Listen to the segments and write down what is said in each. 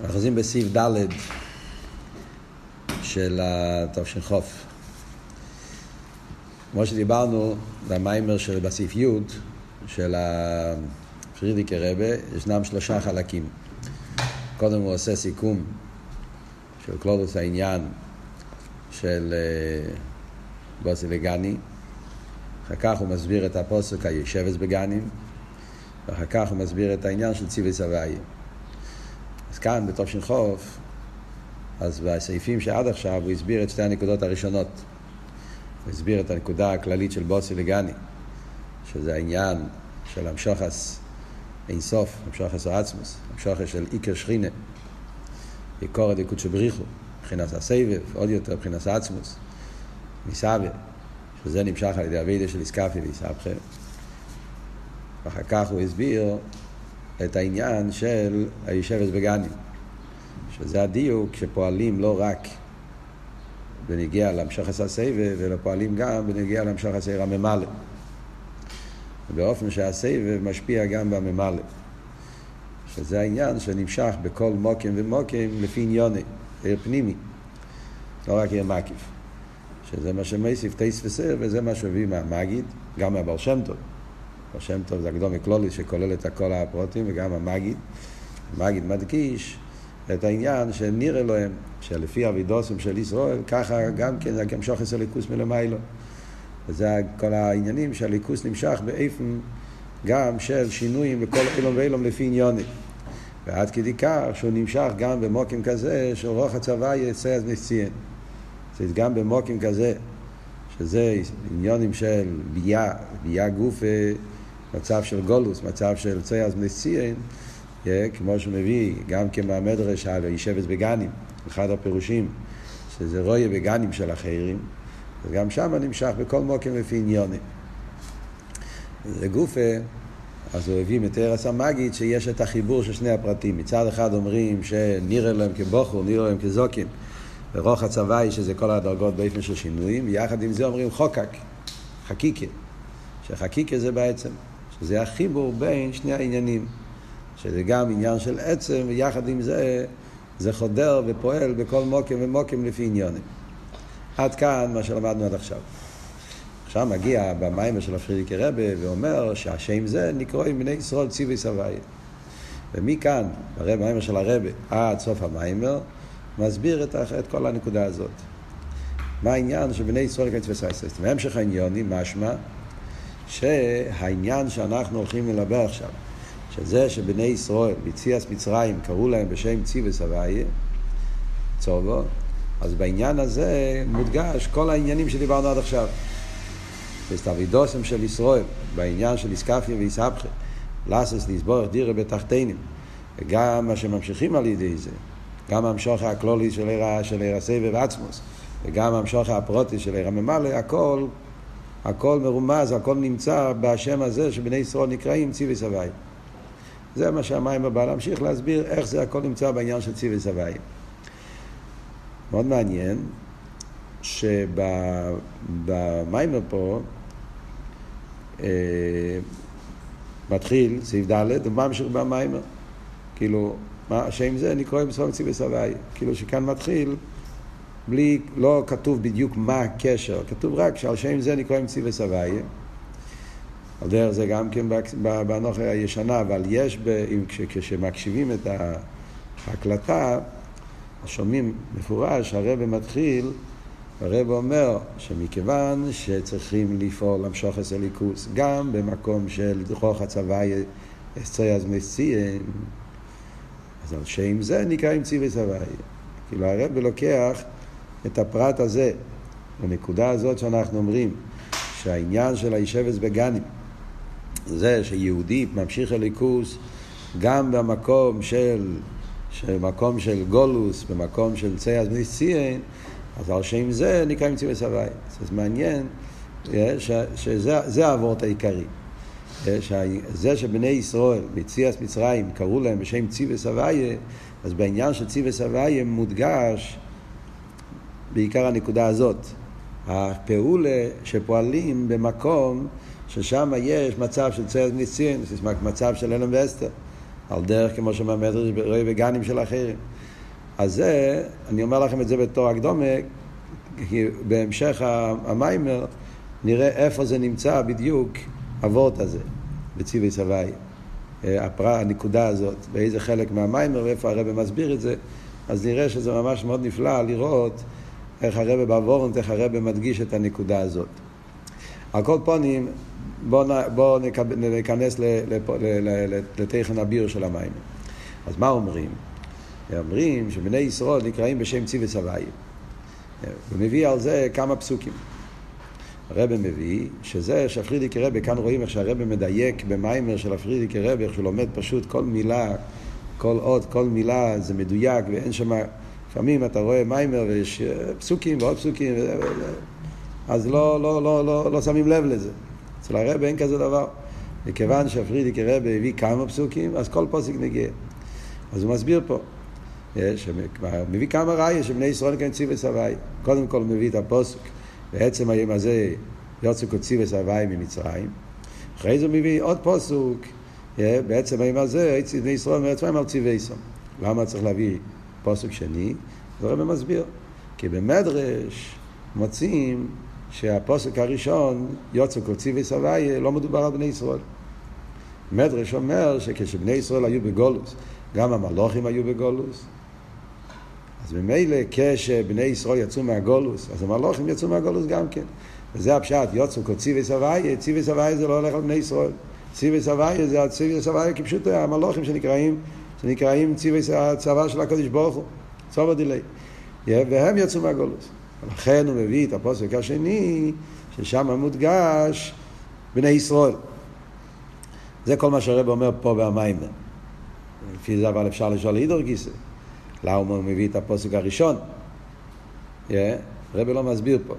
אנחנו חוזרים בסעיף ד' של התופשין חוף. כמו שדיברנו, במיימר של בסעיף י' של הפרידיק הרבה, ישנם שלושה חלקים. קודם הוא עושה סיכום של קלודוס העניין של בוסי וגני. אחר כך הוא מסביר את הפוסק הישבס בגנים. ואחר כך הוא מסביר את העניין של ציווי סבאיים. אז כאן בתופשין חוף, אז בסעיפים שעד עכשיו הוא הסביר את שתי הנקודות הראשונות. הוא הסביר את הנקודה הכללית של בוסי לגני, שזה העניין של המשוחס אינסוף, המשוחס או עצמוס, המשוחס של איקר שכינה, יקור הדיקות שבריחו, מבחינת הסבב, עוד יותר מבחינת העצמוס, מסבב, שזה נמשך על ידי הוידה של איסקאפי ואיסאבחר. ואחר כך הוא הסביר את העניין של הישבס בגנים, שזה הדיוק שפועלים לא רק בנגיע למשוחס הסבב, אלא פועלים גם בנגיע למשוחס הממלא, באופן שהסבב משפיע גם בממלא, שזה העניין שנמשך בכל מוקים ומוקים לפי עניוני, עיר פנימי, לא רק עיר מקיף, שזה מה שמייסיף תייס וסר, וזה מה שהביא מהמגיד, גם מהבר שם טוב. בר שם טוב זה הקדום הקלולי שכולל את הכל הפרוטים, וגם המגיד. המגיד מדגיש את העניין שנראה להם, שלפי הוידוסים של ישראל, ככה גם כן זה כמשוך עשר ליקוס מלמיילו. וזה כל העניינים שהליכוס נמשך באיפן גם של שינויים בכל אילום ואילום לפי עניוני. ועד כדי כך שהוא נמשך גם במוקים כזה שרוח הצבא יצא אז נציין. זה גם במוקים כזה, שזה עניונים של ביה, ביה גוף, מצב של גולוס, מצב של צא אז נציין, כמו שמביא גם כמהמדרש על הישבס בגנים, אחד הפירושים, שזה רויה בגנים של החיירים, וגם שם נמשך בכל מוקים לפי עניונים. זה גופה, אז הוא הביא מתאר הסמאגית שיש את החיבור של שני הפרטים. מצד אחד אומרים שנראה להם כבוחור, נראה להם כזוקים, ורוח הצבאי שזה כל הדרגות באיפן של שינויים, יחד עם זה אומרים חוקק, חקיקה, שחקיקה זה בעצם, שזה החיבור בין שני העניינים, שזה גם עניין של עצם, ויחד עם זה, זה חודר ופועל בכל מוקים ומוקים לפי עניונים. עד כאן מה שלמדנו עד עכשיו. עכשיו מגיע במיימר של הפרידיק הרבה ואומר שהשם זה נקראים בני ישראל ציווי סבאיים. ומכאן, במיימר של הרבה עד סוף המיימר, מסביר את כל הנקודה הזאת. מה העניין שבני ישראל כציווי סבאיים? והמשך העניוני משמע שהעניין שאנחנו הולכים ללבר עכשיו, שזה שבני ישראל ביציאת מצרים קראו להם בשם ציווי סבאיים, צובו, אז בעניין הזה מודגש כל העניינים שדיברנו עד עכשיו. זה תבידוסם של ישראל, בעניין של איסקאפיה ואיסאבחר, לאסס לסבור דירה בתחתינים, וגם מה שממשיכים על ידי זה, גם המשוך הכלולי של עיר הסבב עצמוס, וגם המשוך הפרוטי של עיר הממלא, הכל מרומז, הכל נמצא בשם הזה שבני ישראל נקראים ציווי סבאיים. זה מה שהמיימר בא להמשיך להסביר, איך זה הכל נמצא בעניין של ציווי סבאיים. מאוד מעניין שבמיימר פה מתחיל סעיף ד' וממשיך במיימר, כאילו השם זה נקרא בצורה ציווי סבאיים, כאילו שכאן מתחיל בלי, לא כתוב בדיוק מה הקשר, כתוב רק שעל שם זה נקרא ציווי סבאיים. על דרך זה גם כן באנוכי הישנה, אבל יש כשמקשיבים את ההקלטה שומעים מפורש, הרב מתחיל, הרב אומר שמכיוון שצריכים לפעול למשוך את הליכוס גם במקום של רוח הצבא יצא אז נציין, אז על שם זה נקראים ציווי סבאיים. כאילו הרב לוקח את הפרט הזה, הנקודה הזאת שאנחנו אומרים שהעניין של הישבס בגנים זה שיהודי ממשיך הליכוס גם במקום של במקום של גולוס, במקום של צייז מניסיין, אז על שם זה נקראים ציווי סבאיים. אז מעניין שזה העבורת העיקרי. זה שבני ישראל ביציאת מצרים קראו להם בשם ציווי סבאיים, אז בעניין של ציווי סבאיים מודגש בעיקר הנקודה הזאת. הפעולה שפועלים במקום ששם יש מצב של צייז מניסיין, מצב של אלם ואסתר. על דרך כמו שמדרש רואה בגנים של אחרים. אז זה, אני אומר לכם את זה בתור הקדומה, כי בהמשך המיימר נראה איפה זה נמצא בדיוק אבות הזה, בציווי סבי, הנקודה הזאת, באיזה חלק מהמיימר ואיפה הרב מסביר את זה, אז נראה שזה ממש מאוד נפלא לראות איך הרב בעבורנות, איך הרב מדגיש את הנקודה הזאת. על כל פונים, בואו ניכנס לתכן הביר של המיימר. אז מה אומרים? אומרים שבני ישראל נקראים בשם ציווי סבי. ומביא על זה כמה פסוקים. הרב מביא שזה שהפרידיק רבי, כאן רואים איך שהרב מדייק במיימר של הפרידיק רבי, איך שהוא לומד פשוט כל מילה, כל עוד, כל מילה זה מדויק, ואין שם, לפעמים אתה רואה מיימר ויש פסוקים ועוד פסוקים, אז לא שמים לב לזה. אצל הרב אין כזה דבר. וכיוון שהפרידיק רבי הביא כמה פסוקים, אז כל פסוק נגיע. אז הוא מסביר פה. מביא כמה ראיה שבני ישראל נקראים ציווי סבי. קודם כל מביא את הפסוק, בעצם היום הזה יוצאו ציווי סבי ממצרים. אחרי זה מביא עוד פסוק, בעצם היום הזה בני ישראל מרצויים על ציווי סבי. למה צריך להביא פסוק שני? זה הרב מסביר, כי במדרש מוצאים שהפסוק הראשון יוצאו ציווי סבי לא מדובר על בני ישראל. מדרש אומר שכשבני ישראל היו בגולוס, גם המלאכים היו בגולוס, אז ממילא כשבני ישראל יצאו מהגולוס, אז המלאכים יצאו מהגולוס גם כן. וזה הפשט, יוצאו כציווי סבי, ציווי סבי זה לא הולך על בני ישראל. ציווי סבי זה הציווי סבי כפשוט המלאכים שנקראים ציווי הצבא של הקדוש ברוך הוא, צבא דילי. והם יצאו מהגולוס. לכן הוא מביא את הפסוק השני, ששם מודגש בני ישראל. זה כל מה שהרב אומר פה במיימר. לפי זה אבל אפשר לשאול הידור גיסא. למה הוא מביא את הפסוק הראשון? הרב לא מסביר פה.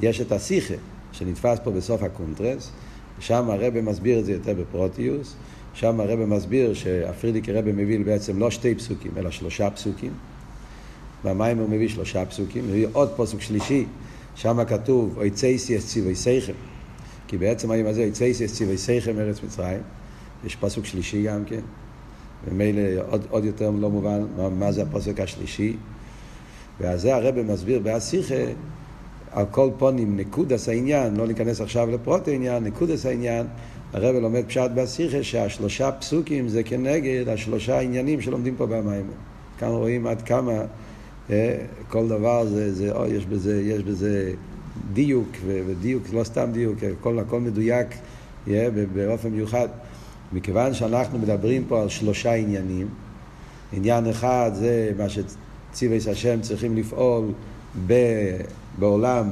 יש את השיחה שנתפס פה בסוף הקונטרס, שם הרב מסביר את זה יותר בפרוטיוס, שם הרב מסביר שהפרידיק הרב מביא בעצם לא שתי פסוקים, אלא 3 פסוקים. במיימר הוא מביא 3 פסוקים, מביא עוד פסוק שלישי, שם כתוב, "ויצאו ציווי סייכם", כי בעצם היום הזה, "ויצאו ציווי סייכם ארץ מצרים", יש פסוק שלישי גם כן, ומילא עוד יותר לא מובן מה זה הפסוק השלישי, ועל זה הרב מסביר בהשיחה, על כל פונים נקודס העניין, לא ניכנס עכשיו לפרוט העניין, נקודס העניין, הרב לומד פשט בהשיחה שה3 פסוקים זה כנגד ה3 עניינים שלומדים פה במיימר. כאן רואים עד כמה כל דבר זה יש בזה דיוק, ודיוק לא סתם דיוק, הכל מדויק באופן מיוחד. מכיוון שאנחנו מדברים פה על 3 עניינים, עניין אחד זה מה שציווי השם צריכים לפעול בעולם,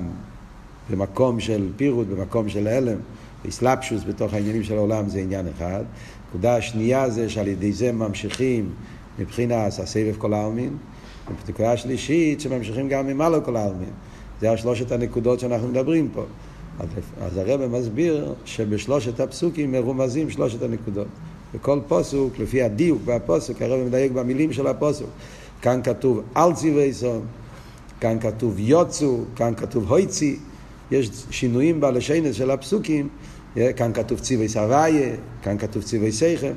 במקום של פירוט, במקום של הלם, איסלאפשוס בתוך העניינים של העולם, זה עניין אחד. נקודה השנייה זה שעל ידי זה ממשיכים מבחינת הסבב כל העלמין, ובנקודה השלישית שממשיכים גם ממעלה כל העלמין. זה 3 הנקודות שאנחנו מדברים פה. אז הרב מסביר שבשלושת הפסוקים מרומזים 3 הנקודות. וכל פסוק, לפי הדיוק והפסוק, הרב מדייק במילים של הפסוק. כאן כתוב על ציווי סבי, כאן כתוב יוצאו, כאן כתוב הוציאו. יש שינויים בלשון של הפסוקים. כאן כתוב ציווי סבי, כאן כתוב ציווי סייכם.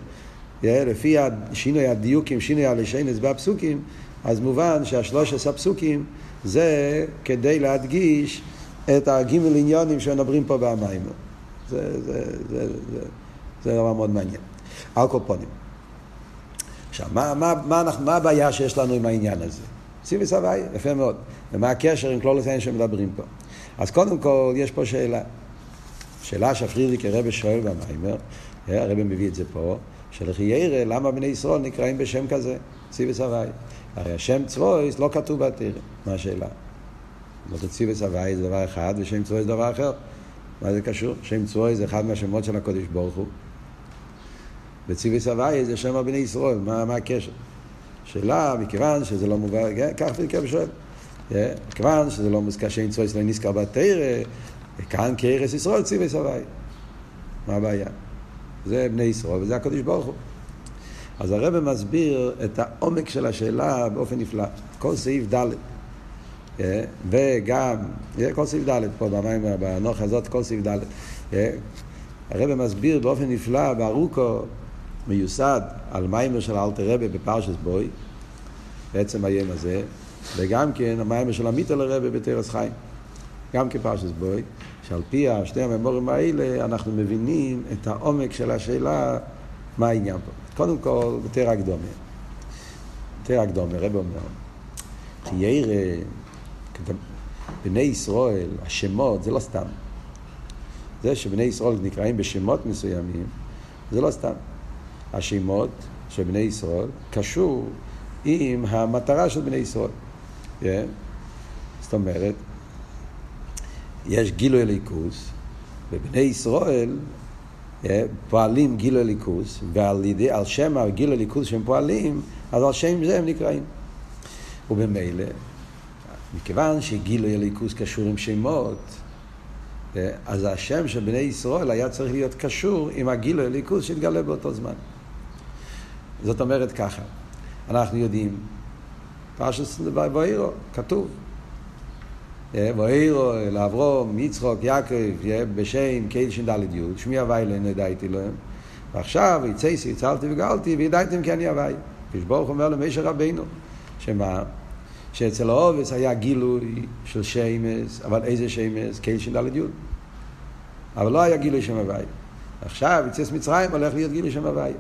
לפי שינוי הדיוקים, שינוי הלשון בפסוקים, אז מובן שה13 הפסוקים זה כדי להדגיש את הגימל עניונים שנדברים פה במיימר. זה דבר מאוד מעניין. על כל פנים. עכשיו, מה הבעיה שיש לנו עם העניין הזה? ציווי סבי, יפה מאוד. ומה הקשר עם כלל העניין שמדברים פה? אז קודם כל, יש פה שאלה. שאלה שהפרידיק הרב שואל במיימר, הרב מביא את זה פה, שלכי יראה, למה בני ישראל נקראים בשם כזה? ציווי סבי. הרי השם צרויס לא כתוב בתורה. מה השאלה? ציווי סבי זה דבר אחד, ושם צרוי זה דבר אחר. מה זה קשור? שם צרוי זה אחד מהשמות של הקודש ברוך הוא. וציווי סבי זה שם בני ישראל, מה הקשר? שאלה, מכיוון שזה לא מובן, כך פריקה בשואל. מכיוון שזה לא מוזכר, שם צרוי זה לא נזכר בתורה, כאן כארץ ישראל ציווי סבי. מה הבעיה? זה בני ישראל וזה הקודש ברוך הוא. אז הרב מסביר את העומק של השאלה באופן נפלא. כל סעיף ד' וגם, כל סעיף ד' פה במיימר, בנוח הזאת, כל סעיף ד' הרב מסביר באופן נפלא, בארוכו, מיוסד על מיימר של אלתר רבי בפרשס בוי, בעצם היום הזה, וגם כן המיימר של המיטל רבי בתרס חיים, גם כפרשס בוי, שעל פיה שני הממורים האלה אנחנו מבינים את העומק של השאלה מה העניין פה. קודם כל, בתרא הקדומה, רבי אומר, חיירה, בני ישראל, השמות, זה לא סתם. זה שבני ישראל נקראים בשמות מסוימים, זה לא סתם. השמות של בני ישראל קשור עם המטרה של בני ישראל. זאת אומרת, יש גילוי אליקוס, ובני ישראל פועלים גילוי אליקוס, ועל שם הגילוי אליקוס שהם פועלים, אז על שם זה הם נקראים. ובמילא, מכיוון שגילוי אליקוס קשור עם שמות, אז השם של בני ישראל היה צריך להיות קשור עם הגילוי אליקוס שהתגלה באותו זמן. זאת אומרת ככה, אנחנו יודעים, פרשת בואירו, כתוב, בואירו, לאברום, יצחוק, יעקב, בשם, קהיל ש"ד י', שמי הווי אלינו ידעתי להם, ועכשיו יצאתי, יצלתי וגאלתי, וידעתם כי אני הווי. כשברוך אומר למשה רבינו, שמה? שאצל האובס היה גילוי של שמס, אבל איזה שמס? קהיל ש"ד י', אבל לא היה גילוי שם הווי. עכשיו יצאס מצרים, הולך להיות גילוי שם הווי.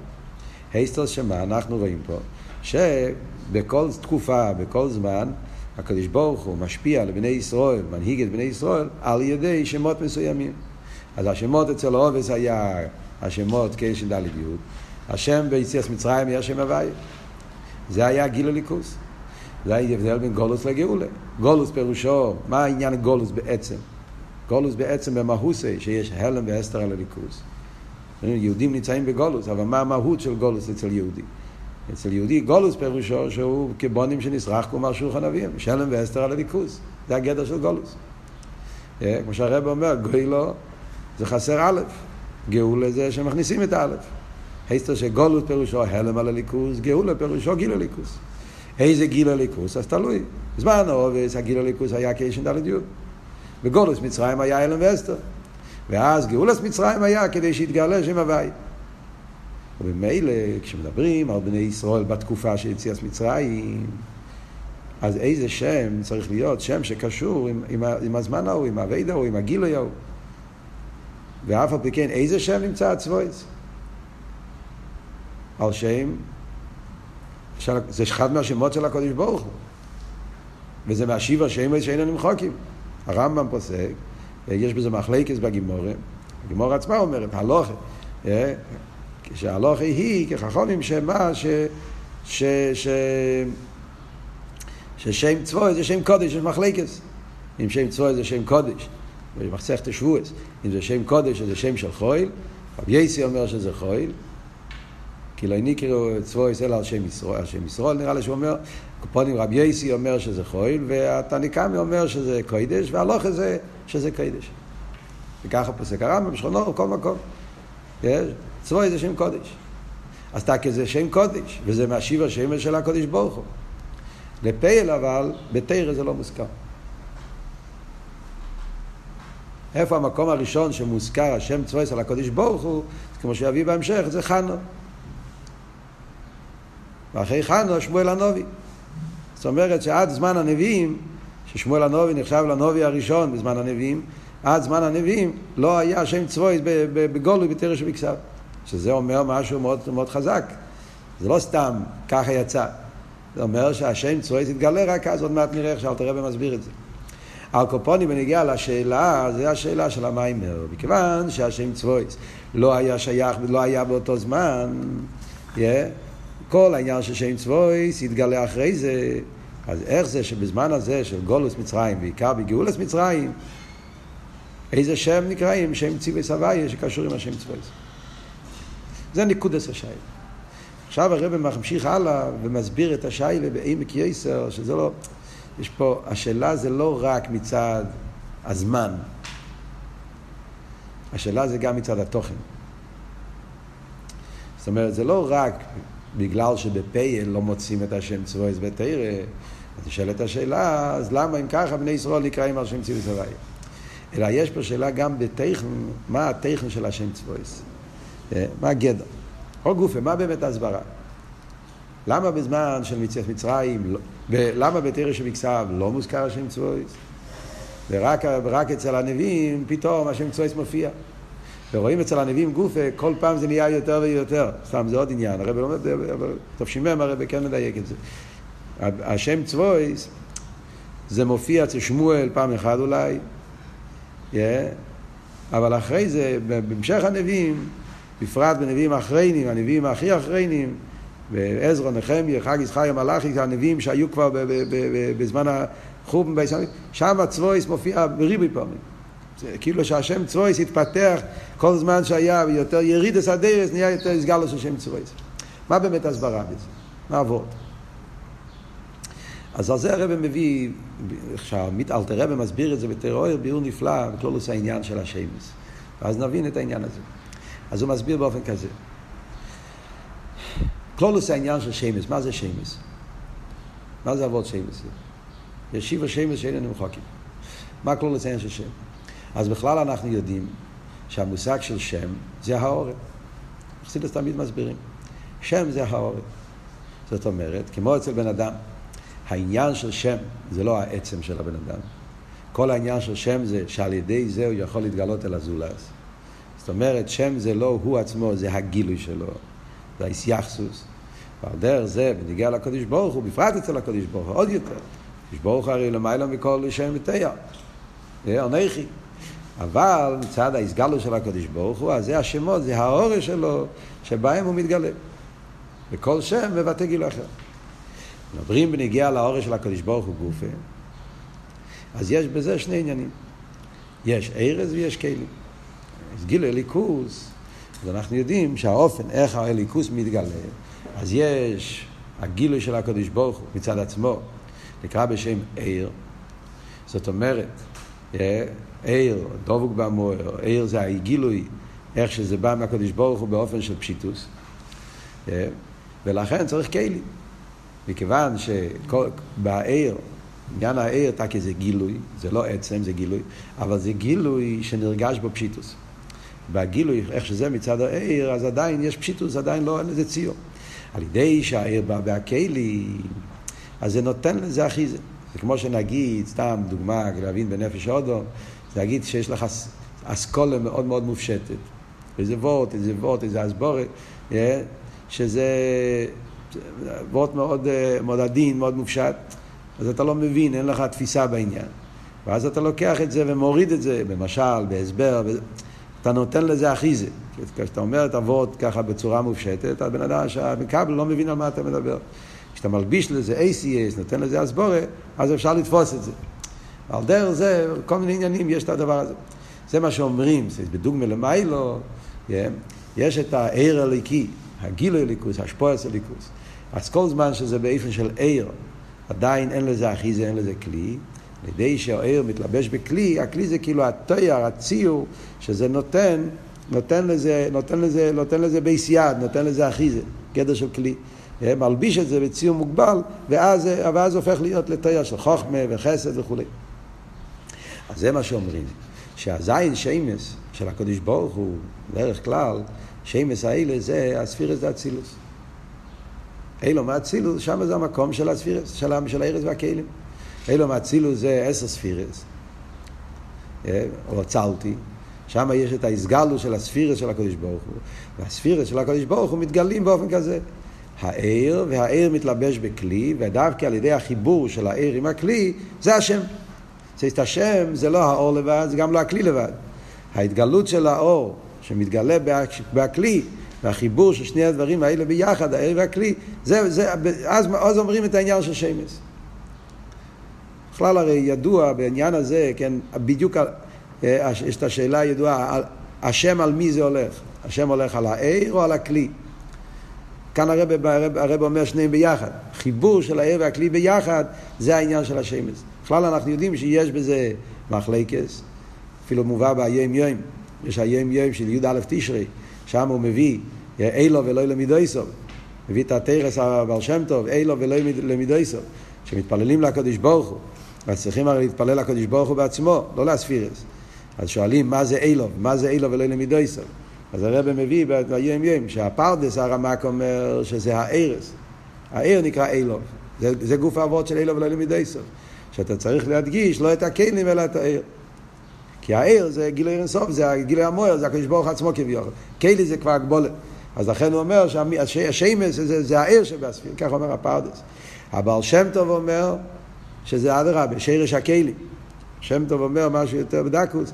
היסטוס שמה? אנחנו רואים פה, שבכל תקופה, בכל זמן, הקדוש ברוך הוא משפיע לבני ישראל, מנהיג את בני ישראל, על ידי שמות מסוימים. אז השמות אצל האובס היה השמות קהיל ש"ד י', השם ביציאת מצרים היה שם הווי. זה היה גילוי אליקוס. זה ההבדל בין גולוס לגאולה. גולוס פירושו, מה העניין גולוס בעצם? גולוס בעצם במהוסי, שיש הלם והסתר על אליקוס. יהודים נמצאים בגולוס, אבל מה המהות של גולוס אצל יהודי? אצל יהודי גולוס פירושו שהוא כבונים שנשרח כומר שולחן אביהם, שלם והסתר על אליקוס. זה הגדר של גולוס. כמו שהרב אומר, גוילו זה חסר א', גאולה זה שמכניסים את א'. הסתר שגולוס פירושו הלם על אליקוס, גאולה פירושו גיל אליקוס. איזה גיל אליקוס? אז תלוי. בזמן האובס הגיל אליקוס היה קהיל ש"ד י', וגולוס מצרים היה הלם והסתר. ואז גאולס מצרים היה כדי שיתגלה שם הווי. ובמילא כשמדברים על בני ישראל בתקופה של יציאת מצרים, אז איזה שם צריך להיות? שם שקשור עם הזמן ההוא, עם הוידה ההוא, עם הגילוי ההוא. ואף על פי כן איזה שם נמצא הצבויץ? על שם זה אחד מהשמות של הקדוש ברוך הוא, וזה מהשיב השם שאין הנמחוקים. הרמב"ם פוסק, יש בזה מחלוקת בגימורה. הגימורה עצמה אומרת הלוכה, כשהלוכה היא כחכמים שמה ששם צבוע זה שם קודש, יש מחלוקת אם שם צבוע זה שם קודש במסכת שבועות, אם זה שם קודש זה שם של חויל. רב יוסי אומר שזה חויל, כי לא נקראו צבוע ישראל על שם ישראל, נראה לי שהוא אומר, קופונים רבי יסי אומר שזה חויל, והתניקמי אומר שזה קוידש, והלוכה זה שזה קוידש. וככה פוסק הרמב"ם, שכונו, כל מקום. צבוע זה שם קודש. אז תקי זה שם קודש, וזה מהשיב השם של הקודש ברוך הוא. לפייל אבל, בתרא זה לא מוזכר. איפה המקום הראשון שמוזכר השם צבוע ישראל על הקודש ברוך הוא, כמו שיביא בהמשך, זה חנו. ואחרי חנו, שמואל הנביא. זאת אומרת שעד זמן הנביאים, ששמואל הנביא נחשב לנביא הראשון בזמן הנביאים, עד זמן הנביאים לא היה שם צבויס בגולוי בתרא שבכתב. שזה אומר משהו מאוד, מאוד חזק. זה לא סתם ככה יצא. זה אומר שהשם צבויס התגלה רק אז, עוד מעט נראה איך שאלתר רבי מסביר את זה. הקופונים בנגיעה לשאלה, זה השאלה של המיימר. מכיוון שהשם צבויס לא היה שייך ולא היה באותו זמן, כל העניין של שם צבויס יתגלה אחרי זה. אז איך זה שבזמן הזה של גולוס מצרים, בעיקר בגאולס מצרים, איזה שם נקראים? שם ציוויס הוויה שקשור עם השם צבויס. זה נקודת השאלה. עכשיו הרב ממשיך הלאה ומסביר את השאלה בעמק יסר, שזה לא, יש פה, השאלה זה לא רק מצד הזמן. השאלה זה גם מצד התוכן. זאת אומרת, זה לא רק בגלל שבפייל לא מוצאים את השם צבויס בתרא, אז נשאלת השאלה, אז למה אם ככה בני ישראל נקראים על שם ציוויס הוויה? אלא יש פה שאלה גם בתכן, מה התכן של השם צבויס? מה הגדר? כל גופה, מה באמת ההסברה? למה בזמן של יציאת מצרים, ולמה בתרא שבכתב לא מוזכר השם צבויס? ורק אצל הנביאים פתאום השם צבויס מופיע. ורואים אצל הנביאים גופה, כל פעם זה נהיה יותר ויותר. סתם, זה עוד עניין. הרב לומד, תפשימם, הרב כן מדייק את זה. השם צבויס, זה מופיע אצל שמואל פעם אחת אולי, אבל אחרי זה, במשך הנביאים, בפרט בנביאים אחריינים, הנביאים הכי אחריינים, ועזרא, נחמיה, חגיס, חיה, מלאכי, הנביאים שהיו כבר בזמן החורבן בית המקדש, שם הצבויס מופיע בריבוי פעמים. כאילו שהשם צבויס התפתח כל זמן שהיה יותר יריד הסדרס, נהיה יותר הסגלו של שם צבויס. מה באמת הסברה בזה? מה עבוד? אז על זה הרב מביא, כשהאלתר רב מסביר את זה בתיאור, ביאור נפלא, בכלולוס העניין של השמש. ואז נבין את העניין הזה. אז הוא מסביר באופן כזה. כלולוס העניין של שמש, מה זה שמש? מה זה עבוד שמש? ישיב השמש שאיננו מחוקים. מה כלולוס העניין של שם? אז בכלל אנחנו יודעים שהמושג של שם זה האור. חסידות תמיד מסבירים. שם זה האור. זאת אומרת, כמו אצל בן אדם, העניין של שם זה לא העצם של הבן אדם. כל העניין של שם זה שעל ידי זה הוא יכול להתגלות אל הזולז. זאת אומרת, שם זה לא הוא עצמו, זה הגילוי שלו. זה היסייחסוס. ועל דרך זה, בניגע לקדוש ברוך הוא, בפרט אצל הקדוש ברוך הוא, עוד יותר. הקדוש ברוך הרי למעלה מכל שם ותיה. זה עונכי. אבל מצד ההסגלו של הקדוש ברוך הוא, אז זה השמות, זה האורש שלו, שבהם הוא מתגלה. וכל שם מבטא גילוי אחר. מדברים בנגיעה לאורש של הקדוש ברוך הוא גופה, אז יש בזה שני עניינים. יש ערז ויש כלים. אז גילוי אליקוס, אז אנחנו יודעים שהאופן, איך האליקוס מתגלה, אז יש הגילוי של הקדוש ברוך הוא מצד עצמו, נקרא בשם ער. זאת אומרת, ער, דבוק במוער, ער זה הגילוי, איך שזה בא מהקדוש ברוך הוא באופן של פשיטוס. ולכן צריך כלים. מכיוון שבעיר, עניין העיר תקי זה גילוי, זה לא עצם, זה גילוי, אבל זה גילוי שנרגש בו פשיטוס. בגילוי, איך שזה מצד העיר, אז עדיין יש פשיטוס, עדיין לא, אין לזה ציור. על ידי שהעיר בא בהקהילי, אז זה נותן לזה אחיזה. זה כמו שנגיד, סתם דוגמה, להבין בנפש אודו, זה נגיד שיש לך אסכולה מאוד מאוד מופשטת. איזה וורט, איזה הסבורת, שזה... ואות מאוד עדין, מאוד מופשט, אז אתה לא מבין, אין לך תפיסה בעניין. ואז אתה לוקח את זה ומוריד את זה, במשל, בהסבר, אתה נותן לזה אחיזה. כשאתה אומר את הואות ככה בצורה מופשטת, הבן אדם שהמקבל לא מבין על מה אתה מדבר. כשאתה מלביש לזה ACS, נותן לזה הסבורה, אז אפשר לתפוס את זה. על דרך זה, כל מיני עניינים יש את הדבר הזה. זה מה שאומרים, בדוגמה למיילו, יש את העיר הליקי, הגילוי הליקוס, השפועס הליקוס. אז כל זמן שזה באיפן של עיר, עדיין אין לזה אחיזה, אין לזה כלי. לידי שהעיר מתלבש בכלי, הכלי זה כאילו התואר, הציור, שזה נותן לזה בייס יד, נותן לזה אחיזה, גדר של כלי. מלביש את זה בציור מוגבל, ואז הופך להיות לתואר של חוכמה וחסד וכו'. אז זה מה שאומרים, שהזין שמש של הקדוש ברוך הוא, דרך כלל, שמש האלה זה הספירס והצילוס. אלו מהצילוס, שם זה המקום של הספירס, של הערס והכלים. אלו מהצילוס זה 10 ספירס, או צלתי. שם יש את ההסגלו של הספירס של הקדוש ברוך הוא. והספירס של הקדוש ברוך הוא מתגלים באופן כזה. הער, והער מתלבש בכלי, ודווקא על ידי החיבור של הער עם הכלי, זה השם. זאת השם, זה לא האור לבד, זה גם לא הכלי לבד. ההתגלות של האור, שמתגלה בהכלי, והחיבור של שני הדברים האלה ביחד, האלה והכלי, אז אומרים את העניין של שמש. בכלל הרי ידוע בעניין הזה, כן, בדיוק יש את השאלה הידועה, השם על מי זה הולך? השם הולך על העיר או על הכלי? כאן הרב אומר שניהם ביחד. חיבור של העיר והכלי ביחד, זה העניין של השמש. בכלל אנחנו יודעים שיש בזה מחלקס, אפילו מובא ביום יום. יש היום של י' א' תשרי, שם הוא מביא אילו ולא למידויסוב, מביא את התרס הבר שם טוב, אילו ולא למידויסוב, שמתפללים לקדוש ברוך הוא, אז צריכים הרי להתפלל לקדוש ברוך הוא בעצמו, לא להספירס. אז שואלים מה זה אילו, מה זה אילו ולא למידויסוב, אז הרב מביא בים שהפרדס הרמק אומר שזה הערס. הער נקרא אילוב. זה גוף העבוד של אילוב לעלים מדי סוף. שאתה צריך להדגיש לא את הכלים אלא את הער. כי הער זה גילוי אין סוף, זה גילוי המוער, זה כשבורך עצמו כביכול. כלי זה כבר הגבולת. אז לכן הוא אומר שהשמש זה הער שבאספיר. כך אומר הפרדס. הבעל שם טוב אומר שזה אדרבה, שרש הכלים. שם טוב אומר משהו יותר בדקוס,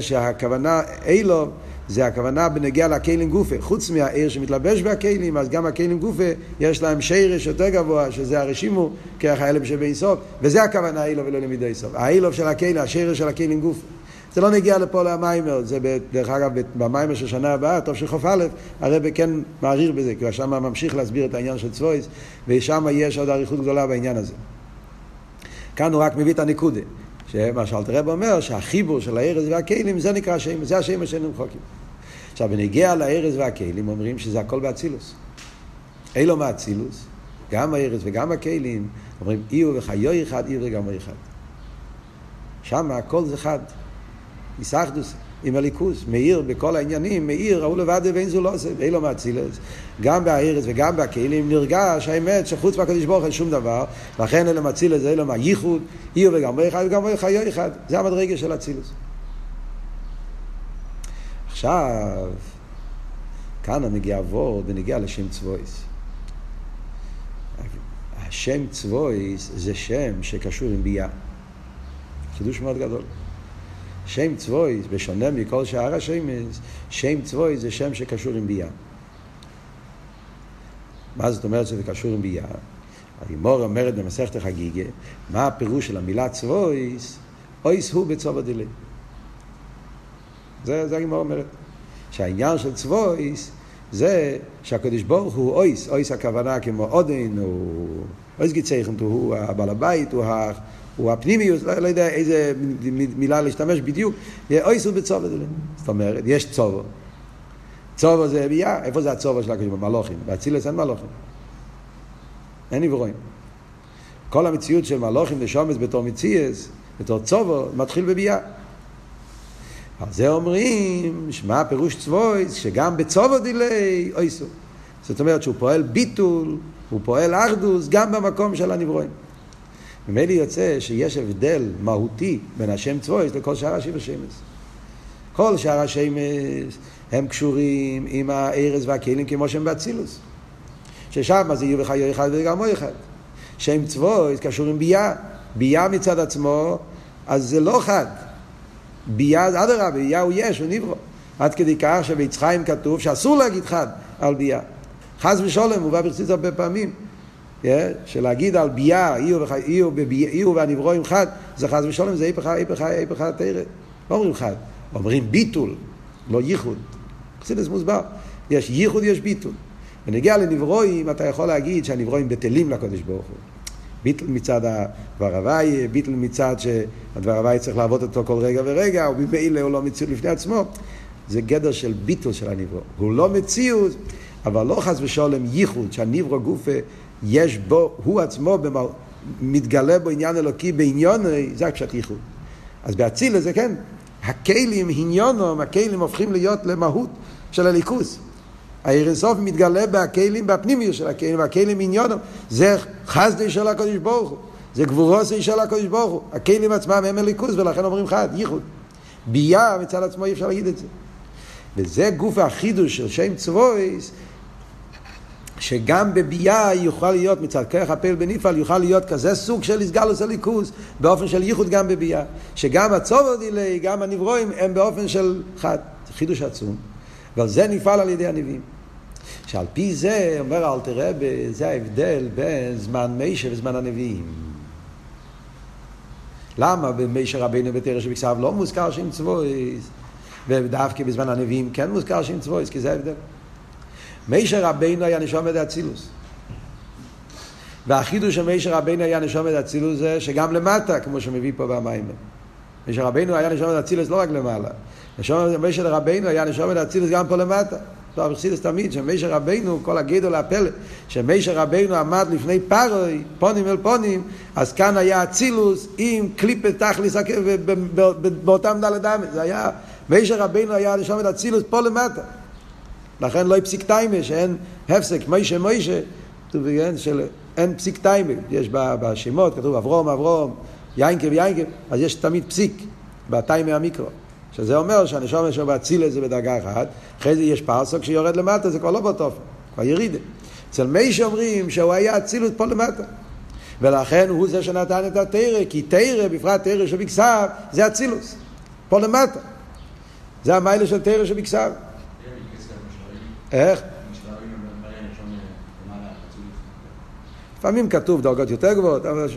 שהכוונה אילוב זה הכוונה בנגיע לכלים גופה. חוץ מהעיר שמתלבש בהכלים, אז גם הכלים גופה יש להם שירש יותר גבוה, שזה הרשימו כרך האלם שבאיסוף, וזה הכוונה אילוב ולא למידי איסוף. האילוב של הכלים, השירש של הכלים גופה. זה לא נגיע לפה למיימר, זה דרך אגב במיימר של שנה הבאה, טוב של חוף א', הרב כן מעריר בזה, כי שם ממשיך להסביר את העניין של צבויס, ושם יש עוד עריכות גדולה בעניין הזה. כאן הוא רק מביא את הנקודה. שמה שאלת רב אומר שהחיבור של הארץ והכלים זה נקרא השם, זה השם שאינם חוקים. עכשיו בנגיע לארץ והכלים אומרים שזה הכל באצילוס. אילו מאצילוס, גם הארץ וגם הכלים, אומרים איו וחיו אחד, איו וגם אחד. שם הכל זה חד. ישחדוס עם הליכוס, מאיר בכל העניינים, מאיר, הוא לבד ואין זו לא עושה, אילו מאצילוס. גם בארץ וגם בכלים נרגש האמת שחוץ מהקדוש ברוך הוא שום דבר, לכן אלה מאצילוס, אלה מהייחוד, איו וגם אחד וגם חיו אחד. זה המדרגה של אצילוס. עכשיו, כאן המגיע וורד ונגיע לשם צבויס. השם צבויס זה שם שקשור עם בייה. חידוש מאוד גדול. שם צבויס, בשונה מכל שאר השמש, שם צבויס זה שם שקשור עם בייה. מה זאת אומרת שזה קשור עם בייה? הגימור אומרת במסכת חגיגה, מה הפירוש של המילה צבויס? אויס הוא בצבע דלי. זה הגימור אומרת. שהעניין של צבויס זה שהקדוש ברוך הוא אויס. אויס הכוונה כמו עודן, אויס גיצייכם, הוא הבעל הבית, הוא הפנימיוס, לא יודע איזה מילה להשתמש בדיוק. אויס הוא בצבע דלי. זאת אומרת, יש צבע. צבע זה בייה. איפה זה הצבע של הקדוש ברוך הוא? מלוכים. באצילוס אין מלוכים. אין נברואים. כל המציאות של מלוכים לשומץ בתור מציאס, בתור צבע, מתחיל בבייה. על זה אומרים, שמה הפירוש צבויס, שגם בצובו דילי, אויסו. זאת אומרת שהוא פועל ביטול, הוא פועל ארדוס, גם במקום של הנברואים. ממילא יוצא שיש הבדל מהותי בין השם צבויס לכל שאר השמש. כל שאר השמש הם קשורים עם הארץ והכלים כמו שהם באצילוס. ששם אז יהיו וחיו אחד וגם הוא אחד. שם צבויס קשורים בייה. בייה מצד עצמו, אז זה לא חד. בייה, עד הרב, בייה הוא יש, הוא נברא. עד כדי כך שביצחיים כתוב שאסור להגיד חד על בייה. חז ושולם, הוא בא ברציץ הרבה פעמים. שלהגיד על בייה, איו והנברא עם חד, זה חז ושולם, זה איפך תראה. לא אומרים חד, אומרים ביטול, לא ייחוד. חסידס מוסבר. יש ייחוד, יש ביטול. ונגיע לנברואים, אתה יכול להגיד שהנברואים בטלים לקדוש ברוך הוא. ביטל מצד הדברוויי, ביטל מצד שהדברוויי צריך לעבוד אותו כל רגע ורגע, ובמילא הוא לא מציאות לפני עצמו. זה גדר של ביטל של הנברא. הוא לא מציאות, אבל לא חס ושולם ייחוד, שהנברא גופה יש בו, הוא עצמו מתגלה בו עניין אלוקי, בעניין זה קשת ייחוד. אז באציל זה כן, הכלים עניונם, הכלים הופכים להיות למהות של הליכוס. האין סוף מתגלה בהכלים, בפנימיות של הכלים, והכלים עניונם. זה חסדו של הקדוש ברוך הוא. זה גבורתו של הקדוש ברוך הוא. הכלים עצמם הם הליכוז, ולכן אומרים חד, ייחוד. בייה מצד עצמו אי אפשר להגיד את זה. וזה גוף החידוש של שם צבויס, שגם בבייה יוכל להיות, מצד כך הפעל בנפעל, יוכל להיות כזה סוג של הסגלוס הליכוז, באופן של ייחוד גם בבייה. שגם הצובד אלי, גם הנברואים, הם באופן של חד. חידוש עצום. ועל זה נפעל על ידי הנביאים. שעל פי זה, אומר אל תראה, זה ההבדל בין זמן מישה וזמן הנביאים. למה במישה רבינו בתרא שבכתב לא מוזכר שם צבויס, ודווקא בזמן הנביאים כן מוזכר שם צבויס, כי זה ההבדל. מישה רבינו היה נשומת האצילוס. והחידוש של מישה רבינו היה נשומת האצילוס זה שגם למטה, כמו שמביא פה במיימר. מישה רבינו היה נשומת האצילוס לא רק למעלה. מישה רבינו היה נשומת האצילוס גם פה למטה. לא, בחסידות תמיד, שמשה רבינו, כל הגדול הפלא, שמשה רבינו עמד לפני פרוי, פונים אל פונים, אז כאן היה אצילוס עם קליפה תכליס באותם דלת דמת. זה היה, משה רבינו היה לשם את אצילוס פה למטה. לכן לא פסיק טיימה, שאין הפסק, מוישה מוישה, אין פסיק טיימה. יש בשמות, כתוב אברום אברום, יינקב יינקב, אז יש תמיד פסיק בטיימה המיקרו. שזה אומר שהנשום אשר בהצילה זה בדרגה אחת, אחרי זה יש פרסוק שיורד למטה, זה כבר לא בתופן, כבר ירידה. אצל מי שאומרים שהוא היה אצילות פה למטה. ולכן הוא זה שנתן את התירה, כי תירה, בפרט תירה שבקסב, זה אצילוס. פה למטה. זה המיילה של תירה שבקסב. איך? לפעמים כתוב דרגות יותר גבוהות, אבל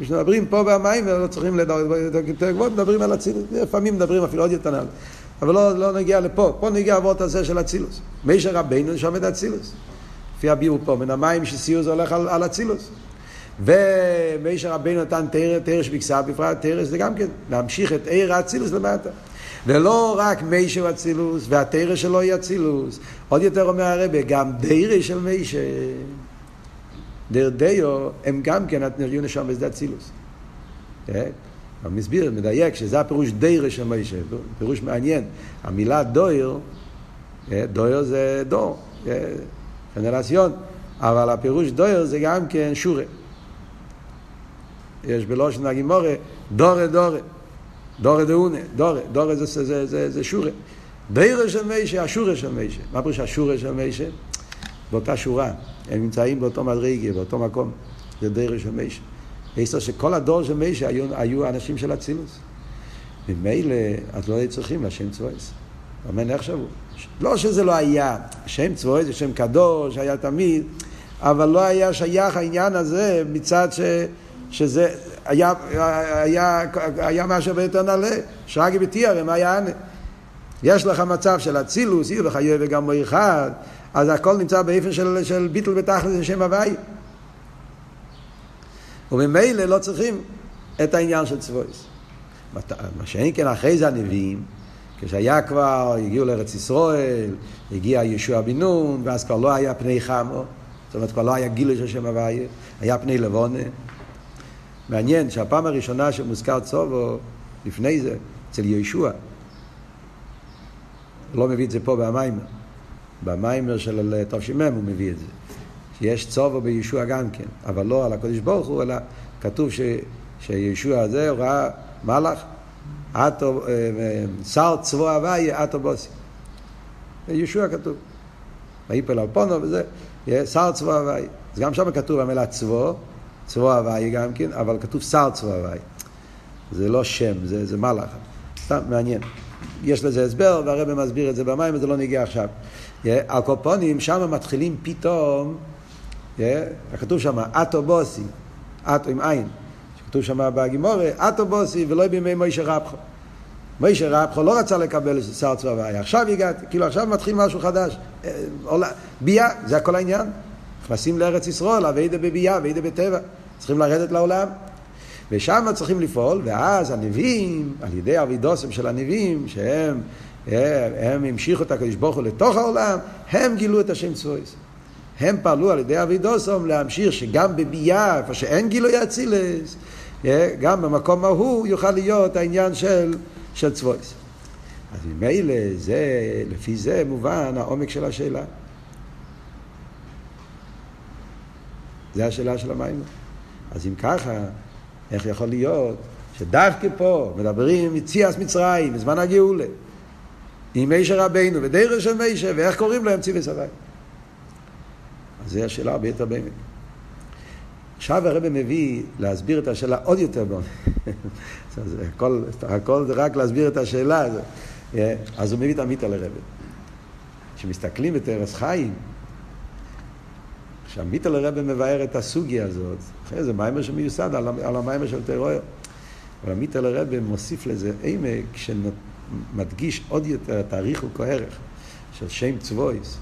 כשמדברים פה במים ולא צריכים לדרגות יותר גבוהות, מדברים על אצילות. לפעמים מדברים אפילו עוד יותר, אבל לא נגיע לפה. פה נגיע עבור את הזה של אצילוס. משה רבינו שם את אצילוס. לפי הביאו פה, מן המים שסיוז הולך על אצילוס. ומשה רבינו נתן תרש בקסה, בפרט תרש זה גם כן, להמשיך את עיר האצילוס למטה. ולא רק משה הוא אצילוס, והתרש שלו היא אצילוס. עוד יותר אומר הרבי, גם דרש של משה, דרדיו, הם גם כן נראו נשם בשדה אצילוס. אבל מסביר, מדייק, שזה הפירוש דרש של משה, פירוש מעניין. המילה דויר, דויר זה דור, גנרציון, אבל הפירוש דויר זה גם כן שורה. יש בלושן הגימורה, דורה דורה, דורה דאונה, דורה, דורה זה שורה. דויר של משה, השורה של משה. מה פירוש השורה של משה? באותה שורה, הם נמצאים באותו מדרגה, באותו מקום, זה דויר של משה. יש שכל הדור של משה היו אנשים של אצילוס. ממילא, את לא צריכים לשם צבאס. אמן נחשבו. לא שזה לא היה, שם צבאי זה שם קדוש, היה תמיד, אבל לא היה שייך העניין הזה מצד שזה היה משהו ביותר נעלה, שרגי בתיאר, מה היה ענה? יש לך מצב של אצילוס, עיר וחייה וגם מוי אחד, אז הכל נמצא באיפן של ביטל בתכלס לשם הווי. וממילא לא צריכים את העניין של צבאי. מה שאין כן אחרי זה הנביאים, כשהיה כבר, הגיעו לארץ ישראל, הגיע ישוע בן נון, ואז כבר לא היה פני חמו, זאת אומרת כבר לא היה גילוי של שם הוויה, היה פני לבונה. מעניין שהפעם הראשונה שמוזכר צובו, לפני זה, אצל ישוע, לא מביא את זה פה במיימר, במיימר של ת"ש מ' הוא מביא את זה, שיש צובו בישוע גם כן, אבל לא על הקדוש ברוך הוא, אלא כתוב שישוע הזה ראה מלאך, אתו שר צבוע הוויה אתו בוסי ישוע כתוב ויפל על פונו וזה שר צבוע הוויה אז גם שם כתוב המילה צבוע הוויה גם כן אבל כתוב שר צבוע הוויה זה לא שם זה מלאך סתם מעניין יש לזה הסבר והרב מסביר את זה במים וזה לא נגיע עכשיו הקופונים שם מתחילים פתאום כתוב שם אתו בוסי אתו עם עין כתוב שם בגימורה, אתו בוסי ולא בימי מוישה רבחו. מוישה רבחו לא רצה לקבל שר צבא הוויה. עכשיו הגעתי, כאילו עכשיו מתחיל משהו חדש. בייה, זה הכל העניין. נכנסים לארץ ישראל, עבדה בבייה, עבדה בטבע. צריכים לרדת לעולם. ושם צריכים לפעול, ואז הנביאים, על ידי עבידוסם של הנביאים, שהם המשיכו את הקדוש ברוך הוא לתוך העולם, הם גילו את השם צבא. הם פעלו על ידי עבידוסם להמשיך שגם בבייה, איפה שאין גילוי אצילס, גם במקום ההוא יוכל להיות העניין של צבויס. אז ממילא לפי זה מובן העומק של השאלה. זה השאלה של המים. אז אם ככה, איך יכול להיות שדווקא פה מדברים מציאת מצרים, בזמן הגאולה, עם משה רבינו ודרך של משה, ואיך קוראים להם ציווי סבי? אז זו השאלה הרבה יותר באמת. עכשיו הרב מביא להסביר את השאלה עוד יותר בעומק. הכל זה רק להסביר את השאלה. אז הוא מביא תמיד על הרב. כשמסתכלים בתרס חיים, כשהמיד על הרב מבאר את הסוגיה הזאת, אחרי זה מיימר שמיוסד על המיימר של תרויה. אבל המיד על הרב מוסיף לזה עמק שמדגיש עוד יותר תאריך וכהרך של שם צבויס.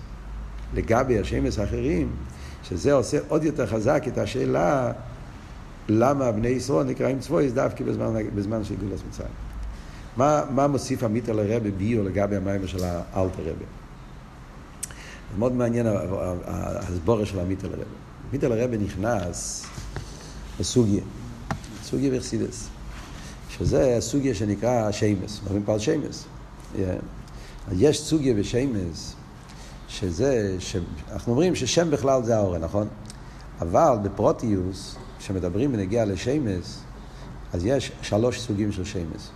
לגבי השמס האחרים, שזה עושה עוד יותר חזק את השאלה למה בני ישראל נקראים צבויס דווקא בזמן של גאולת מצרים. מה מוסיף המיטה לרבי ביו לגבי המים של האלטר רבי? זה מאוד מעניין ההסבורה של המיטה לרבי. המיטה לרבי נכנס לסוגיה, סוגיה וחסידס, שזה הסוגיה שנקרא שמס, מדברים פה על שמס. יש סוגיה ושמס, שזה, אנחנו אומרים ששם בכלל זה האורן, נכון? אבל בפרוטיוס, כשמדברים ונגיע לשמס, אז יש 3 סוגים של שמס.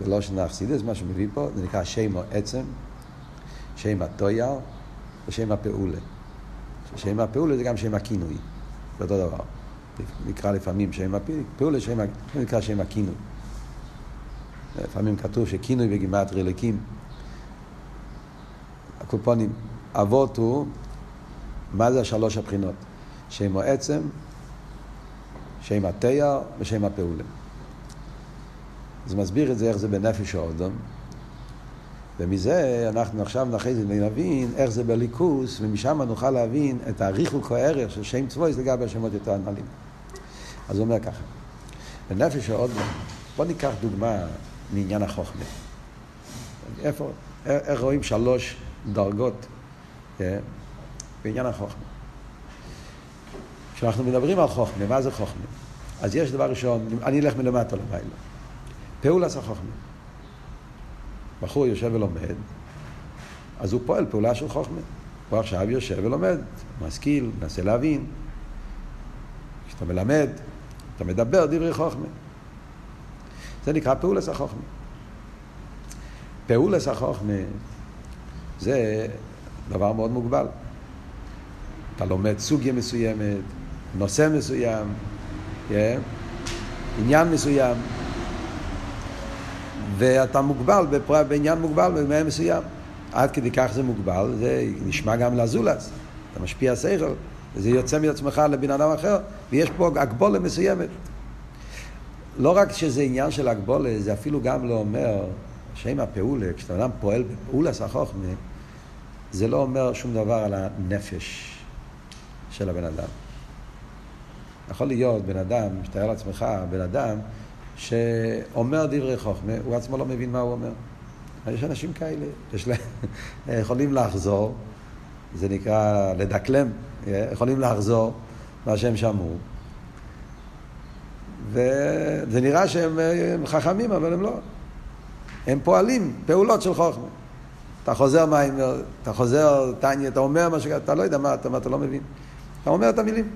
בלושן האחסידס, מה שמביא פה, זה נקרא שם העצם, שם התויר ושם הפעולה. שם הפעולה זה גם שם הכינוי, זה אותו דבר. נקרא לפעמים שם הפעולה, זה נקרא שם הכינוי. לפעמים כתוב שכינוי בגימטרי לקים. הקופונים, אבות הוא, מה זה 3 הבחינות? שם העצם, שם התייר ושם הפעולה. זה מסביר את זה, איך זה בנפש האדם. ומזה אנחנו עכשיו נחז ונבין איך זה בליכוס, ומשם נוכל להבין את הריחוק הערך של שם צבויס לגבי השמות יותר הנעלים. אז הוא אומר ככה, בנפש האדם, בוא ניקח דוגמה מעניין החוכמה. איפה? איך רואים 3 דרגות בעניין החוכמה? כשאנחנו מדברים על חוכמה, מה זה חוכמה? אז יש דבר ראשון, אני אלך מלמטה למעלה. פעולה של חוכמה. בחור יושב ולומד, אז הוא פועל פעולה של חוכמה. הוא עכשיו יושב ולומד, משכיל, מנסה להבין. כשאתה מלמד, אתה מדבר דברי חוכמה. זה נקרא פעולה של חוכמה. פעולה של חוכמה זה דבר מאוד מוגבל. אתה לומד סוגיה מסוימת, נושא מסוים, עניין מסוים, ואתה מוגבל בעניין מוגבל במאה מסוים. עד כדי כך זה מוגבל, זה נשמע גם לזולס, אתה משפיע שכל, זה יוצא מעצמך לבן אדם אחר, ויש פה הגבולה מסוימת. לא רק שזה עניין של הגבולה, זה אפילו גם לא אומר שאם הפעולה, כשאתה אדם פועל בפעולה החוכמה, זה לא אומר שום דבר על הנפש של הבן אדם. יכול להיות בן אדם, שתאר לעצמך, בן אדם שאומר דברי חוכמה, הוא עצמו לא מבין מה הוא אומר. יש אנשים כאלה, יכולים לחזור, זה נקרא לדקלם, יכולים לחזור מה שהם שמעו, וזה נראה שהם חכמים, אבל הם לא. הם פועלים, פעולות של חוכמה. אתה חוזר מים, אתה חוזר תניה, אתה אומר מה שאתה, אתה לא יודע מה, אתה לא מבין. אתה אומר את המילים,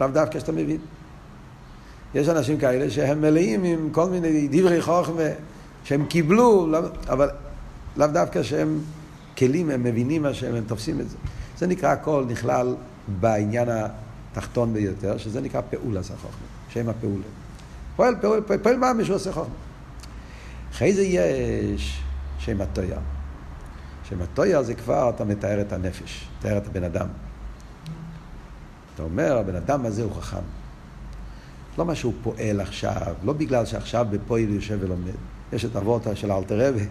לאו דווקא שאתה מבין. יש אנשים כאלה שהם מלאים עם כל מיני דברי חוכמה שהם קיבלו, אבל לאו דווקא שהם כלים, הם מבינים מה שהם, הם תופסים את זה. זה נקרא הכל נכלל בעניין התחתון ביותר, שזה נקרא פעולה עשה חוכמה, שם הפעולה. פועל מה מישהו עשה חוכמה. אחרי זה יש שם התויר. שם התויר זה כבר אתה מתאר את הנפש, מתאר את הבן אדם. אתה אומר, הבן אדם הזה הוא חכם. לא מה שהוא פועל עכשיו, לא בגלל שעכשיו בפועל יושב ולומד. יש את אבות של אלתר רבי,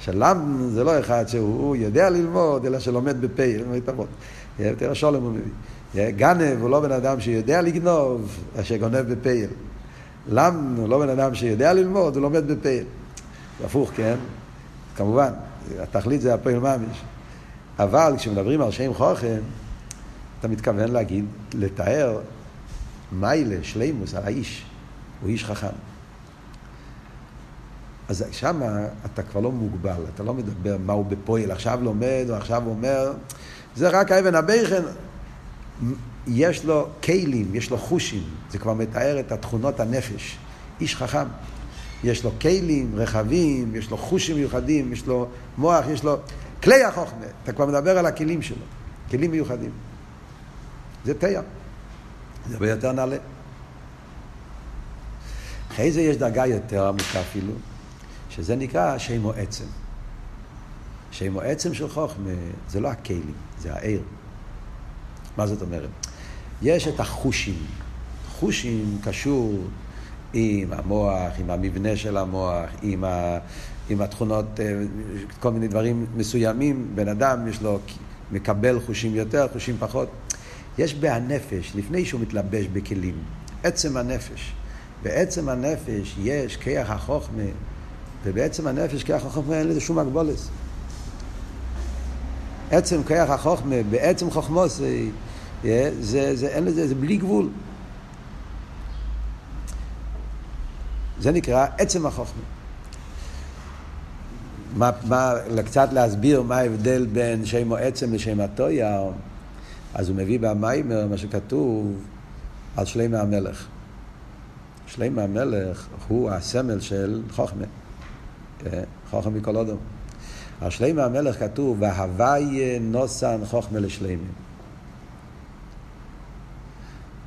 שלם זה לא אחד שהוא יודע ללמוד, אלא שלומד בפועל, לומד אבות. תראה שולם הוא מביא. גנב הוא לא בן אדם שיודע לגנוב, שגונב בפועל. לם הוא לא בן אדם שיודע ללמוד, הוא לומד בפועל. הפוך, כן? כמובן, התכלית זה הפועל ממש. אבל כשמדברים על שם חוכם, אתה מתכוון להגיד, לתאר, מיילה, שלימוס, על האיש, הוא איש חכם. אז שם אתה כבר לא מוגבל, אתה לא מדבר מה הוא בפועל, עכשיו לומד או עכשיו אומר, זה רק האבן הבכן. יש לו כלים, יש לו חושים, זה כבר מתאר את התכונות הנפש. איש חכם, יש לו כלים רחבים, יש לו חושים מיוחדים, יש לו מוח, יש לו כלי החוכמה, אתה כבר מדבר על הכלים שלו, כלים מיוחדים. זה תיאר. זה ביותר נעלה. אחרי זה יש דרגה יותר עמוקה אפילו, שזה נקרא שם או עצם. שם או עצם של חוכמה, זה לא הכלים, זה העיר. מה זאת אומרת? יש את החושים. חושים קשור עם המוח, עם המבנה של המוח, עם התכונות, כל מיני דברים מסוימים. בן אדם יש לו, מקבל חושים יותר, חושים פחות. יש בהנפש, לפני שהוא מתלבש בכלים, עצם הנפש. בעצם הנפש יש כיח החוכמה, ובעצם הנפש כיח החוכמה אין לזה שום הגבולס. עצם כיח החוכמה, בעצם חוכמוס, אין לזה, זה בלי גבול. זה נקרא עצם החוכמה. קצת להסביר מה ההבדל בין שם מועצם לשם התויה, אז הוא מביא במיימר מה שכתוב על שלמה המלך. שלמה המלך הוא הסמל של חוכמה, חוכמה מכל אדם. על שלמה המלך כתוב והווי נוסן חוכמה לשלמה.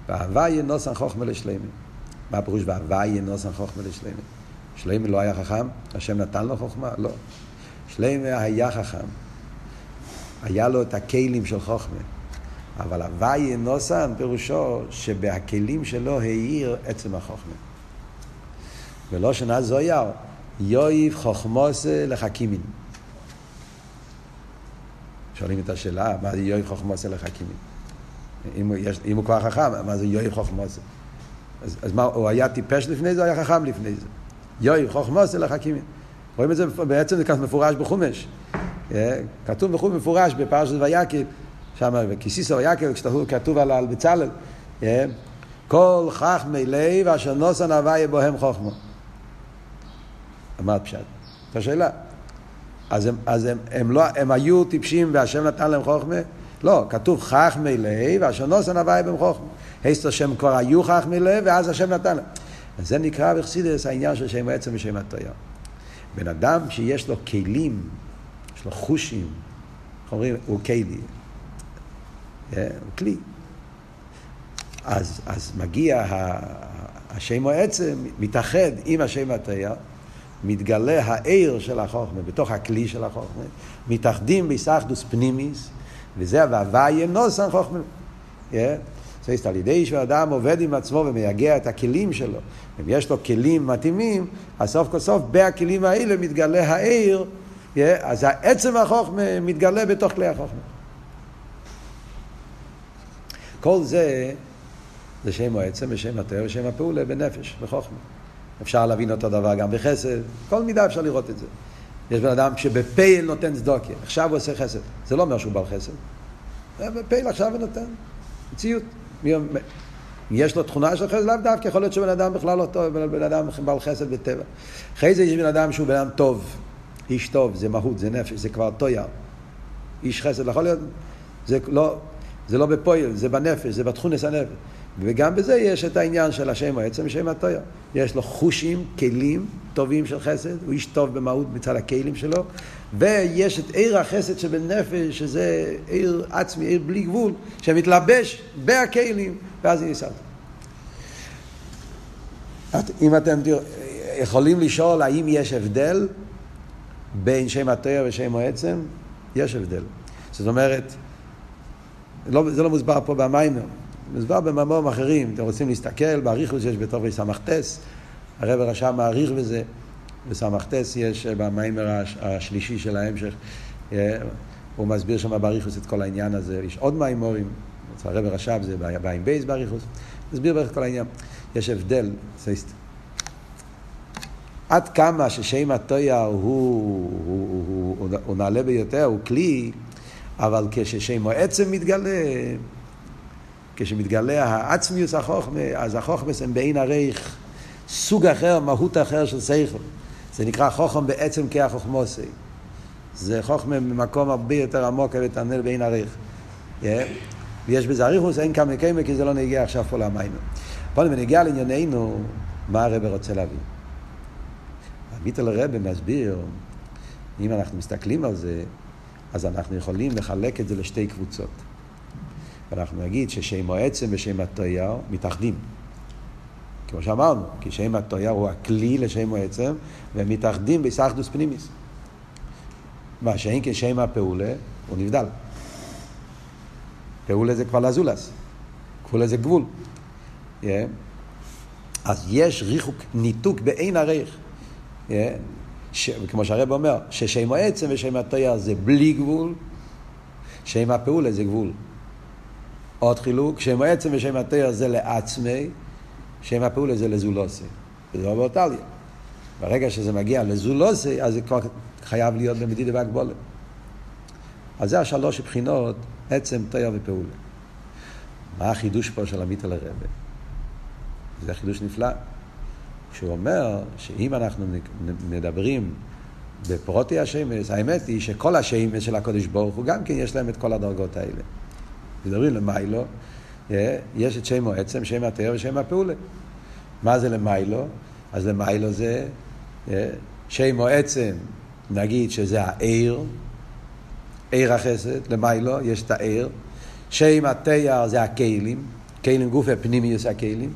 והווי נוסן חוכמה לשלמה. מה הפירוש והווי נוסן חוכמה לשלמה? שלמה לא היה חכם? השם נתן לו חוכמה? לא. שלמה היה חכם. היה לו את הכלים של חוכמה. אבל הווי נוסן פירושו שבהכלים שלו העיר עצם החוכמה. ולא שנה זויה, יויב חוכמוס לחכימין. שואלים את השאלה, מה זה יויב חוכמוס לחכימין? אם הוא כבר חכם, מה זה יויב חוכמוס? אז מה, הוא היה טיפש לפני זה, הוא היה חכם לפני זה. יויב חוכמוס לחכימין. רואים את זה בעצם, זה כתוב מפורש בחומש. כתוב בחומש מפורש בפרשת ויקרא, שם וכיסיסו יקר, כשכתוב על בצלאל, כל חכמי לב אשר נוסן הווי בוהם חוכמו. אמרת פשט, זו שאלה. אז הם היו טיפשים והשם נתן להם חוכמה? לא, כתוב חכמי לב אשר נוסן הווי בוהם חוכמו. היסטו שהם כבר היו חכמי לב ואז השם נתן להם. אז זה נקרא בחסידות העניין של שם העצם ושם התויה. בן אדם שיש לו כלים, יש לו חושים, אומרים, הוא כלי. הוא כלי. אז מגיע השם העצם, מתאחד עם השם התויה, מתגלה העיר של החוכמה, בתוך הכלי של החוכמה, מתאחדים ביסחדוס פנימיס, וזה הווי נוסן חוכמה. זאת על ידי שאדם עובד עם עצמו ומייגע את הכלים שלו. אם יש לו כלים מתאימים, אז סוף כל סוף בכלים האלה מתגלה העיר, אז העצם החוכמה מתגלה בתוך כלי החוכמה. כל זה שם העצם ושם התויה ושם הפעולה בנפש, בחוכמה. אפשר להבין אותו דבר גם בחסד, כל מידה אפשר לראות את זה. יש בן אדם שבפעיל נותן צדקה, עכשיו הוא עושה חסד. זה לא אומר שהוא בעל חסד. בפעיל עכשיו הוא נותן. מציאות. יש לו תכונה של חסד, לאו דווקא יכול להיות שבן אדם בכלל לא טוב, בן אדם בעל חסד בטבע. אחרי זה יש בן אדם שהוא בן אדם טוב, איש טוב, זה מהות, זה נפש, זה כבר תויה. איש חסד, יכול להיות, זה לא בפועל, זה בנפש, זה בתכונס הנפש. וגם בזה יש את העניין של השם העצם, שם התויה. יש לו חושים, כלים טובים של חסד, הוא איש טוב במהות מצד הכלים שלו, ויש את עיר החסד שבנפש, שזה עיר עצמי, עיר בלי גבול, שמתלבש בהכלים, ואז היא ניסה. אם אתם יכולים לשאול האם יש הבדל בין שם התויה ושם העצם, יש הבדל. זאת אומרת, זה לא מוסבר פה במיימר, מוסבר במאמרים אחרים. אתם רוצים להסתכל, באריכות שיש בתוך סמכתס, הרב רש"ם מעריך בזה, בסמכתס יש במאמר השלישי של ההמשך, הוא מסביר שם באריכות את כל העניין הזה, יש עוד מאמרים, הרב רש"ם זה בעין בייס באריכות, מסביר בערך כל העניין, יש הבדל, עד כמה ששם התויה הוא נעלה ביותר, הוא כלי, אבל כששם העצם מתגלה, כשמתגלה העצמיוס החוכמה, אז החוכמה הם בעין הרייך, סוג אחר, מהות אחר של שכל. זה נקרא חוכם בעצם כהחוכמוסי. זה חוכמה במקום הרבה יותר עמוק, ותענל בעין הרייך. ויש בזה אריכוס, אין כמה כמה, כי זה לא נגיע עכשיו פה למיינו. אבל ונגיע לענייננו, מה הרב רוצה להביא? הביטל הרב מסביר, אם אנחנו מסתכלים על זה, אז אנחנו יכולים לחלק את זה לשתי קבוצות. ואנחנו נגיד ששם העצם ושם התויה מתאחדים. כמו שאמרנו, כי שם התויה הוא הכלי לשם העצם, והם מתאחדים בסחדוס פנימיס. מה שאין כשם הפעולה, הוא נבדל. פעולה זה כבר לזולס. פעולה זה גבול. אז יש ריחוק, ניתוק בעין הרייך. כמו שהרב אומר, ששם העצם ושם התויה זה בלי גבול, שם הפעולה זה גבול. עוד חילוק, שם העצם ושם התויה זה לעצמי, שם הפעולה זה לזולוסי. וזה לא באותליה. ברגע שזה מגיע לזולוסי, אז זה כבר חייב להיות במדידה והגבולה. אז זה השלוש בחינות, עצם, תויה ופעולה. מה החידוש פה של הביטל הרב? זה חידוש נפלא. שהוא אומר שאם אנחנו מדברים בפרוטי השמש, האמת היא שכל השמש של הקודש ברוך הוא גם כן יש להם את כל הדרגות האלה. מדברים למיילו, יש את שם העצם, שם התאר ושם הפעולה. מה זה למיילו? אז למיילו זה שם העצם, נגיד שזה העיר, עיר החסד, למיילו יש את העיר. שם התאר זה הכלים, כלים גוף הפנימיוס הכלים,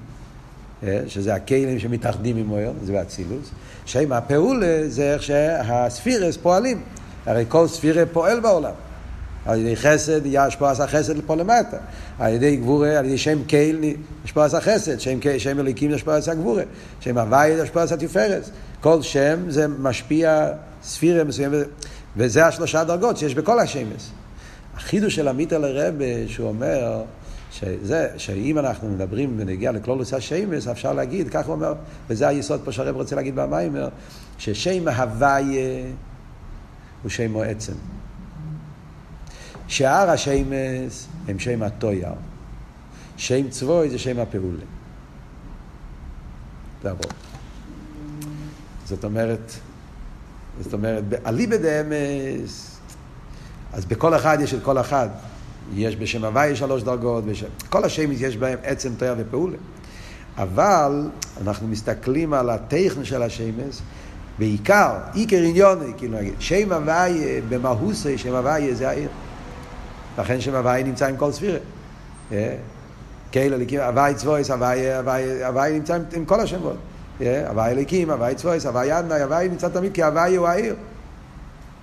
שזה הכלים שמתאחדים עם העיר, זה באצילוס. שם הפעולה זה איך שהספירס פועלים, הרי כל ספירה פועל בעולם. על ידי חסד, יש פה עשה חסד לפה למטה. על ידי גבורה, על ידי שם קהל, יש פה עשה חסד. שם אליקים, יש פה עשה גבורה. שם הוויד, יש פה עשה תפרס. כל שם זה משפיע ספירה מסוימת, וזה השלושה דרגות שיש בכל השמש. החידוש של עמית אל הרב, שהוא אומר, שאם אנחנו מדברים ונגיע לכלולוס השמש, אפשר להגיד, כך הוא אומר, וזה היסוד פה שהרב רוצה להגיד במיימר, ששם ההווי הוא שם או עצם. שער השמש הם שם התויר. שם צבוי זה שם הפעולה. דברו. זאת אומרת, בעלי בדאמס, אז בכל אחד יש את כל אחד. יש בשם הווי יש 3 דרגות. כל השמש יש בהם עצם תויר ופעולה. אבל אנחנו מסתכלים על הטכן של השמש, בעיקר, עיקר עניוני, כאילו נגיד, שם הווי במהוסי, שם הווי זה העיר. לכן שם הוואי נמצא עם כל ספירה. כאלה ליקים, הוואי צבויס, הוואי נמצא עם כל השמות. הוואי ליקים, הוואי צבויס, הוואי עדנאי, הוואי נמצא תמיד כי הוואי הוא העיר.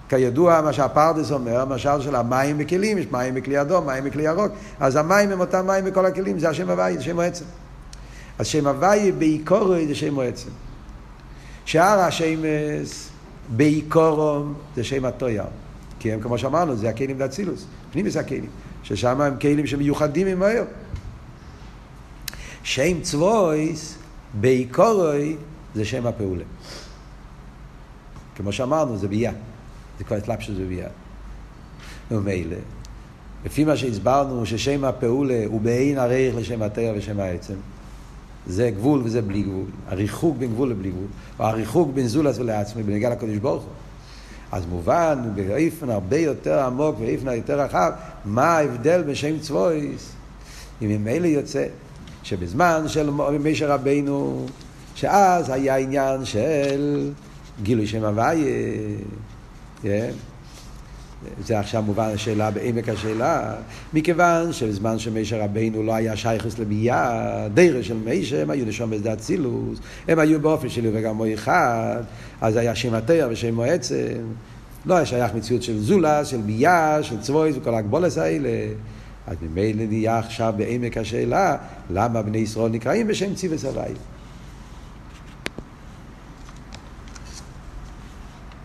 כידוע מה שהפרדס אומר, המשל של המים בכלים, יש מים בכלי אדום, מים בכלי ירוק. אז המים הם אותם מים בכל הכלים, זה השם הוואי, זה שם העצם. אז שם הוואי בעיקורו זה שם העצם. שאר השם בעיקורו זה שם התויר. כי הם, כמו שאמרנו, זה הכלים דאצילוס, פנימיס הכלים, ששם הם כלים שמיוחדים עם העיר. שם צבויס, בעיקורוי, זה שם הפעולה. כמו שאמרנו, זה בייה. זה כבר התלבש שזה בייה. ומילא, לפי מה שהסברנו, ששם הפעולה הוא בעין הרייך לשם התאר ושם העצם. זה גבול וזה בלי גבול. הריחוק בין גבול לבלי גבול. הריחוק בין זולס ולעצמי, בנגע לקודש ברוך הוא. אז מובן, באיפן הרבה יותר עמוק ואיפן יותר רחב, מה ההבדל בשם צבויס? אם ממילא יוצא, שבזמן של משה רבינו, שאז היה עניין של גילוי שם הוואי, זה עכשיו מובן השאלה, בעמק השאלה, מכיוון שבזמן שמשה רבינו לא היה שייכוס לבייה, דרך של משה, הם היו לשום בשדה צילוס, הם היו באופן שלו וגם הוא אחד, אז היה שם התאר ושם מועצם, לא היה שייך מציאות של זולה, של בייה, של צבויס וכל הגבולס האלה. אז ממילא נהיה עכשיו בעמק השאלה, למה בני ישראל נקראים בשם ציווי סבי?